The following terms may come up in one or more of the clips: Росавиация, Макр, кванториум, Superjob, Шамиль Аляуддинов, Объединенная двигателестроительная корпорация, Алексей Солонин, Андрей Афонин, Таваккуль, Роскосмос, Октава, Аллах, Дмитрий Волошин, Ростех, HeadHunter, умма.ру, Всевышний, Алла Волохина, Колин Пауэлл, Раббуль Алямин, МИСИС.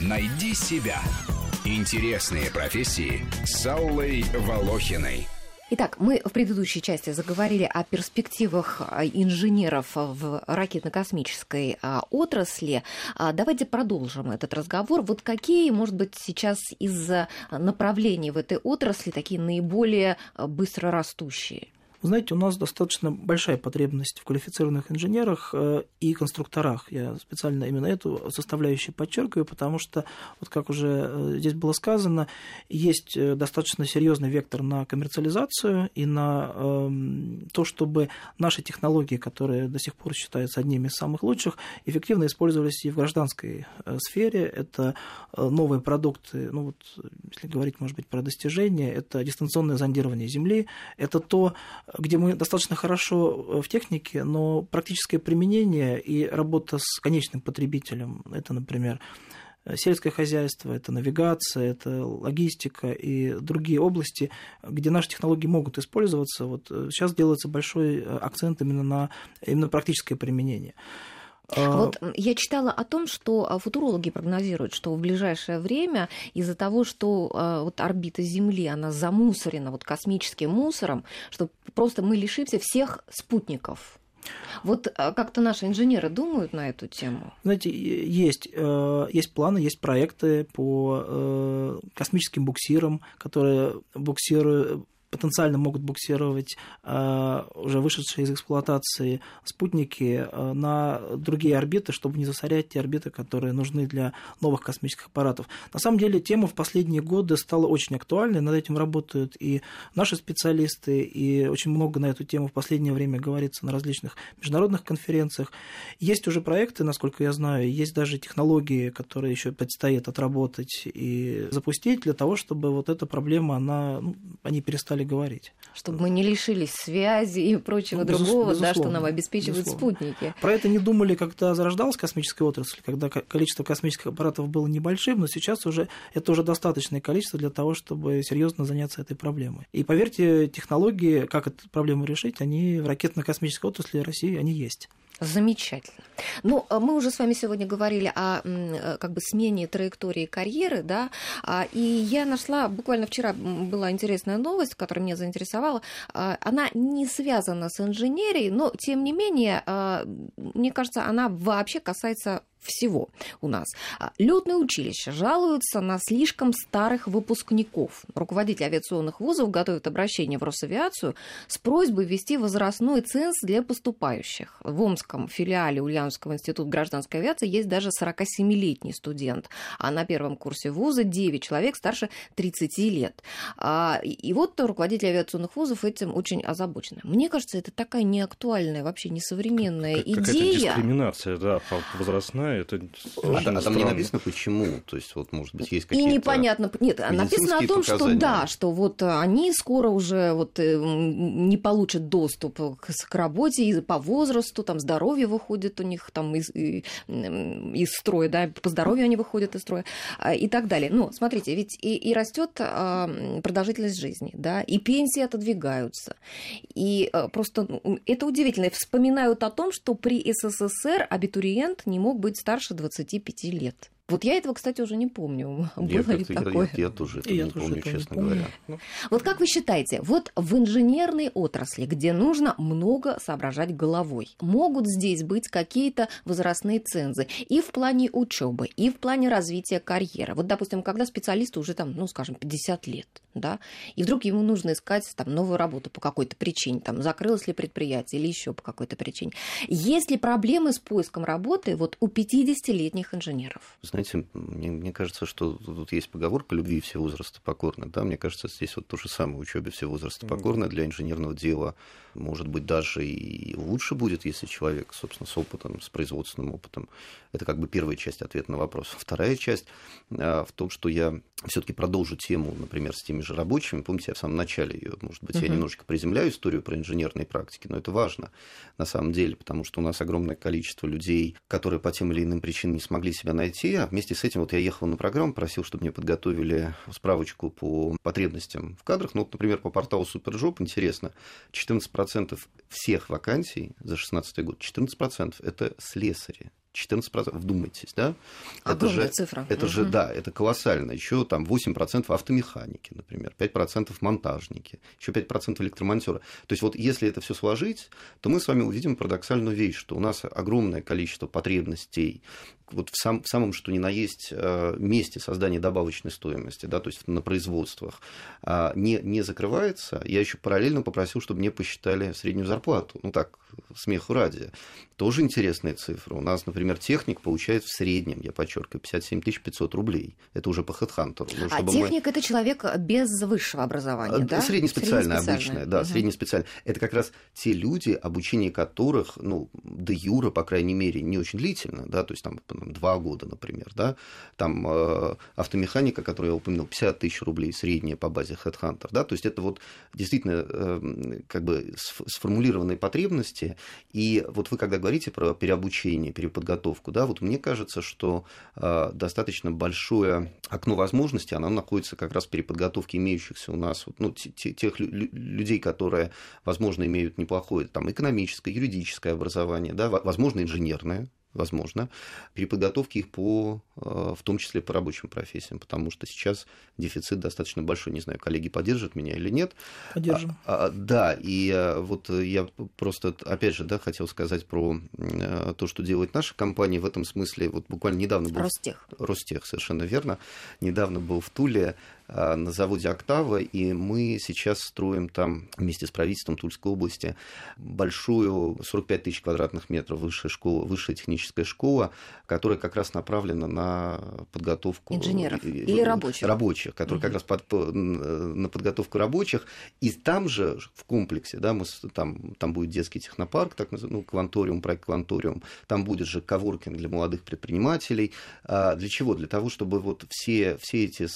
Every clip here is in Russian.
Найди себя. Интересные профессии с Аллой Волохиной. Итак, мы в предыдущей части заговорили о перспективах инженеров в ракетно-космической отрасли. Давайте продолжим этот разговор. Вот какие, может быть, сейчас из направлений в этой отрасли такие наиболее быстро растущие? Вы знаете, у нас достаточно большая потребность в квалифицированных инженерах и конструкторах. Я специально именно эту составляющую подчеркиваю, потому что, вот как уже здесь было сказано, есть достаточно серьезный вектор на коммерциализацию и на то, чтобы наши технологии, которые до сих пор считаются одними из самых лучших, эффективно использовались и в гражданской сфере. Это новые продукты, ну вот, если говорить, может быть, про достижения, это дистанционное зондирование Земли, это то, где мы достаточно хорошо в технике, но практическое применение и работа с конечным потребителем, это, например, сельское хозяйство, это навигация, это логистика и другие области, где наши технологии могут использоваться. Вот сейчас делается большой акцент именно на практическое применение. Вот я читала о том, что футурологи прогнозируют, что в ближайшее время из-за того, что вот орбита Земли, она замусорена вот космическим мусором, что просто мы лишимся всех спутников. Вот как-то наши инженеры думают на эту тему? Знаете, есть планы, есть проекты по космическим буксирам, которые потенциально могут буксировать уже вышедшие из эксплуатации спутники на другие орбиты, чтобы не засорять те орбиты, которые нужны для новых космических аппаратов. На самом деле тема в последние годы стала очень актуальной, над этим работают и наши специалисты, и очень много на эту тему в последнее время говорится на различных международных конференциях. Есть уже проекты, насколько я знаю, есть даже технологии, которые еще предстоит отработать и запустить для того, чтобы вот эта проблема, они перестали говорить. Чтобы мы не лишились связи и прочего другого, да, что нам обеспечивают спутники. Про это не думали, когда зарождалась космическая отрасль, когда количество космических аппаратов было небольшим, но сейчас это уже достаточное количество для того, чтобы серьезно заняться этой проблемой. И поверьте, технологии, как эту проблему решить, они в ракетно-космической отрасли России, они есть. Замечательно. Ну, мы уже с вами сегодня говорили о как бы смене траектории карьеры, да, и я нашла, буквально вчера была интересная новость, которая меня заинтересовала, она не связана с инженерией, но, тем не менее, мне кажется, она вообще касается всего у нас. Летные училища жалуются на слишком старых выпускников. Руководители авиационных вузов готовят обращение в Росавиацию с просьбой ввести возрастной ценз для поступающих. В Омском филиале Ульяновского института гражданской авиации есть даже 47-летний студент, а на первом курсе вуза 9 человек старше 30 лет. И вот руководители авиационных вузов этим очень озабочены. Мне кажется, это такая неактуальная, вообще несовременная идея. Какая-то дискриминация, да, возрастная. Это а там не написано, почему. То есть, вот, может быть, есть какие-то. И непонятно. Нет, написано о том, показания. что вот они скоро уже не получат доступ к работе и по возрасту, там здоровье выходит у них там из строя, да, по здоровью они выходят из строя и так далее. Но смотрите, ведь и растет продолжительность жизни, да, и пенсии отодвигаются. И просто это удивительно. И вспоминают о том, что при СССР абитуриент не мог быть старше 25 лет. Вот я этого, кстати, уже не помню. Было ли такое? Я тоже это не помню, честно говоря. Вот как вы считаете, вот в инженерной отрасли, где нужно много соображать головой, могут здесь быть какие-то возрастные цензы и в плане учебы, и в плане развития карьеры? Вот, допустим, когда специалисту уже, там, ну, скажем, 50 лет, да, и вдруг ему нужно искать там новую работу по какой-то причине, там, закрылось ли предприятие или еще по какой-то причине. Есть ли проблемы с поиском работы вот у 50-летних инженеров? Знаете, мне кажется, что тут есть поговорка «любви все возраста покорны». Да? Мне кажется, здесь вот то же самое, учебе все возраста покорны. Для инженерного дела, может быть, даже и лучше будет, если человек, собственно, с опытом, с производственным опытом. Это как бы первая часть ответа на вопрос. Вторая часть в том, что я все-таки продолжу тему, например, с теми же рабочими. Помните, я в самом начале ее, может быть, я немножечко приземляю историю про инженерные практики, но это важно на самом деле, потому что у нас огромное количество людей, которые по тем или иным причинам не смогли себя найти. Вместе с этим вот я ехал на программу, просил, чтобы мне подготовили справочку по потребностям в кадрах. Ну, вот, например, по порталу Superjob, интересно, 14% всех вакансий за 2016 год, 14% это слесари. 14%, вдумайтесь, да? Огромная цифра. Это же, да, это колоссально. Еще там 8% автомеханики, например, 5% монтажники, еще 5% электромонтёры. То есть вот если это все сложить, то мы с вами увидим парадоксальную вещь, что у нас огромное количество потребностей вот в самом что ни на есть месте создания добавочной стоимости, да, то есть на производствах, не закрывается. Я еще параллельно попросил, чтобы мне посчитали среднюю зарплату. Ну так, смеху ради. Тоже интересная цифра. У нас, например, техник получает в среднем, я подчеркиваю, 57 500 рублей. Это уже по HeadHunter. Ну, а техник мы... это человек без высшего образования, да? Среднеспециальное, обычное, да, среднеспециальное. Это как раз те люди, обучение которых, ну, де юре, по крайней мере, не очень длительно, да, то есть там 2 года, например, да, там автомеханика, которую я упомянул, 50 тысяч рублей средняя по базе HeadHunter, да, то есть это вот действительно как бы сформулированные потребности, и вот вы когда говорите про переобучение, переподготовку, да, вот мне кажется, что достаточно большое окно возможностей, оно находится как раз в переподготовке имеющихся у нас, ну, тех людей, которые, возможно, имеют неплохое там экономическое, юридическое образование, да, возможно, инженерное, возможно, переподготовки их по, в том числе по рабочим профессиям, потому что сейчас дефицит достаточно большой. Не знаю, коллеги поддержат меня или нет. Поддержим. Да, и вот я просто, опять же, да, хотел сказать про то, что делает наша компания в этом смысле. Вот буквально недавно был... Ростех, совершенно верно. Недавно был в Туле на заводе «Октава», и мы сейчас строим там вместе с правительством Тульской области большую, 45 тысяч квадратных метров, высшая техническая школа, которая как раз направлена на подготовку... Инженеров или рабочих. Рабочих, которые как раз на подготовку рабочих. И там же в комплексе, да, мы, там будет детский технопарк, так называемый, ну, кванториум, проект кванториум, там будет же коворкинг для молодых предпринимателей. Для чего? Для того, чтобы вот все эти...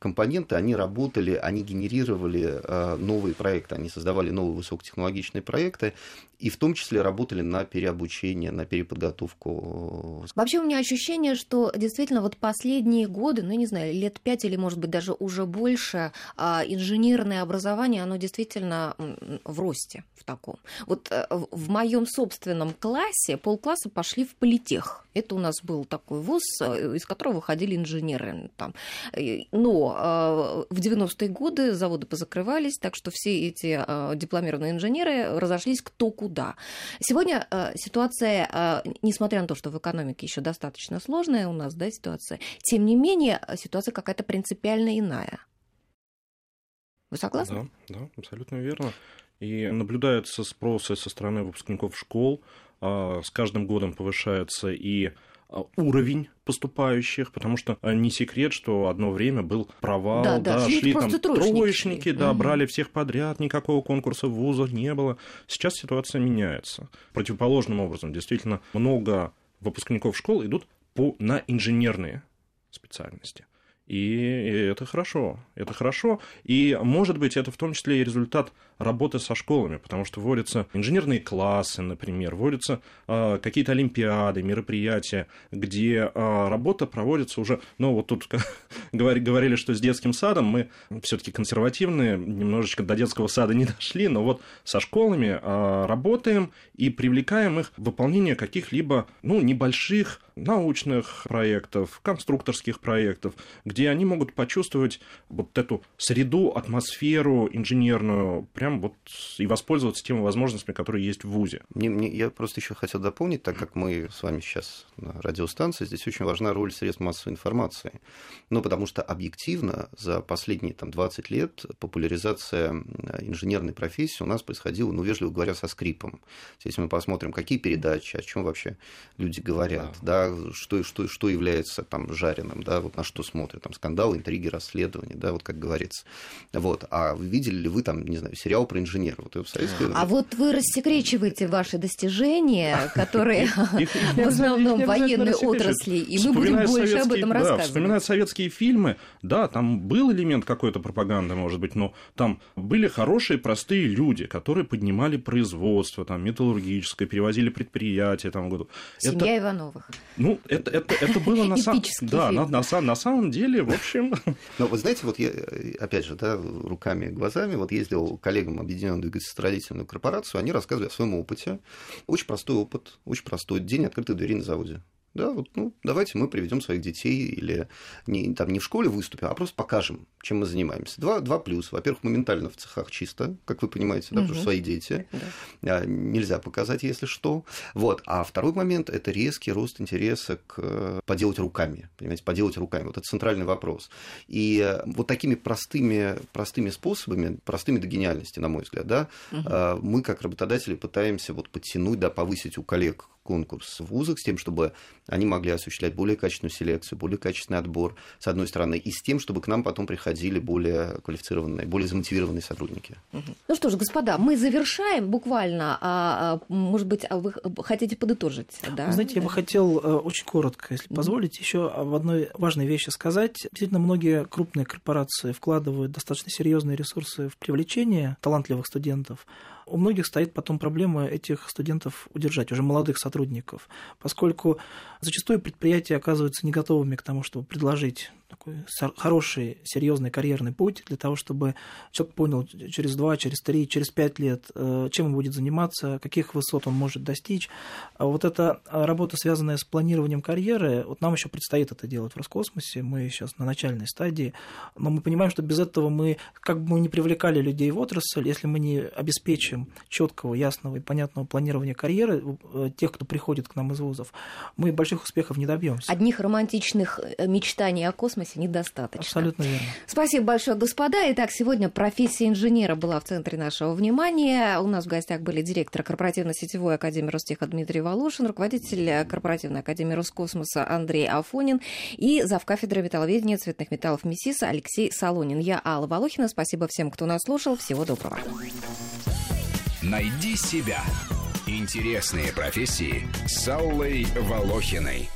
компоненты, они работали, они генерировали новые проекты, они создавали новые высокотехнологичные проекты, и в том числе работали на переобучение, на переподготовку. Вообще у меня ощущение, что действительно вот последние годы, ну, не знаю, лет 5 или, может быть, даже уже больше, инженерное образование, оно действительно в росте в таком. Вот в моем собственном классе полкласса пошли в политех. Это у нас был такой вуз, из которого выходили инженеры там. Но в 90-е годы заводы позакрывались, так что все эти дипломированные инженеры разошлись кто куда. Сегодня ситуация, несмотря на то, что в экономике еще достаточно сложная у нас, да, ситуация, тем не менее ситуация какая-то принципиально иная. Вы согласны? Да, абсолютно верно. И наблюдается спрос со стороны выпускников школ. С каждым годом повышается и уровень поступающих, потому что не секрет, что одно время был провал, да, шли там троечники, да, брали всех подряд, никакого конкурса в вузах не было. Сейчас ситуация меняется. Противоположным образом, действительно, много выпускников школ идут на инженерные специальности. И это хорошо, это хорошо. И, может быть, это в том числе и результат работы со школами, потому что вводятся инженерные классы, например, вводятся какие-то олимпиады, мероприятия, где работа проводится уже... Ну, вот тут говорили, что с детским садом мы все-таки консервативные, немножечко до детского сада не дошли, но вот со школами работаем и привлекаем их в выполнение каких-либо, ну, небольших научных проектов, конструкторских проектов, где они могут почувствовать вот эту среду, атмосферу инженерную, прям вот и воспользоваться теми возможностями, которые есть в вузе. Я просто еще хотел дополнить, так как мы с вами сейчас на радиостанции, здесь очень важна роль средств массовой информации. Ну, потому что объективно за последние там, 20 лет популяризация инженерной профессии у нас происходила, ну, вежливо говоря, со скрипом. Если мы посмотрим, какие передачи, о чем вообще люди говорят, да, что является там жареным, да, вот на что смотрят, там скандалы, интриги, расследования, да, вот как говорится. Вот. А видели ли вы там, не знаю, сериал про инженера? Вот в советское... А вот вы рассекречиваете ваши достижения, которые в основном военной отрасли, и мы будем больше об этом рассказывать. Вспоминая советские фильмы, да, там был элемент какой-то пропаганды, может быть, но там были хорошие, простые люди, которые поднимали производство, там, металлургическое, перевозили предприятия, там, в году. Семья Ивановых. Ну, это было на самом... Да, на самом деле, в общем... Но, вы знаете, вот я, опять же, да, руками и глазами, вот ездил коллега коллегам Объединенную двигателестроительную корпорацию, они рассказывали о своем опыте. Очень простой опыт, очень простой день открытых дверей на заводе. Да, вот, ну, давайте мы приведем своих детей или не в школе выступим, а просто покажем, чем мы занимаемся. Два плюса. Во-первых, моментально в цехах чисто, как вы понимаете, да, потому что свои дети нельзя показать, если что. Вот. А второй момент – это резкий рост интереса к поделать руками. Понимаете, поделать руками. Вот это центральный вопрос. И вот такими простыми способами, простыми до гениальности, на мой взгляд, да, мы, как работодатели, пытаемся вот подтянуть, да, повысить у коллег конкурс в вузах с тем, чтобы они могли осуществлять более качественную селекцию, более качественный отбор, с одной стороны, и с тем, чтобы к нам потом приходили более квалифицированные, более замотивированные сотрудники. Ну что ж, господа, мы завершаем буквально. Может быть, вы хотите подытожить? Да? Знаете, я бы хотел очень коротко, если позволите, еще об одной важной вещи сказать. Действительно, многие крупные корпорации вкладывают достаточно серьезные ресурсы в привлечение талантливых студентов. У многих стоит потом проблема этих студентов удержать, уже молодых сотрудников, поскольку зачастую предприятия оказываются не готовыми к тому, чтобы предложить такой хороший, серьезный карьерный путь для того, чтобы человек понял через 2, через 3, через 5 лет, чем он будет заниматься, каких высот он может достичь. Вот эта работа, связанная с планированием карьеры, вот нам еще предстоит это делать в Роскосмосе, мы сейчас на начальной стадии, но мы понимаем, что без этого мы, как бы мы ни привлекали людей в отрасль, если мы не обеспечим четкого, ясного и понятного планирования карьеры тех, кто приходит к нам из вузов, мы больших успехов не добьемся. Одних романтичных мечтаний о космосе недостаточно. Абсолютно верно. Спасибо большое, господа. Итак, сегодня профессия инженера была в центре нашего внимания. У нас в гостях были директор корпоративно-сетевой академии Ростеха Дмитрий Волошин, руководитель корпоративной академии Роскосмоса Андрей Афонин и завкафедры металловедения цветных металлов МИСИСа Алексей Солонин. Я Алла Волохина. Спасибо всем, кто нас слушал. Всего доброго. Найди себя. Интересные профессии с Аллой Волохиной.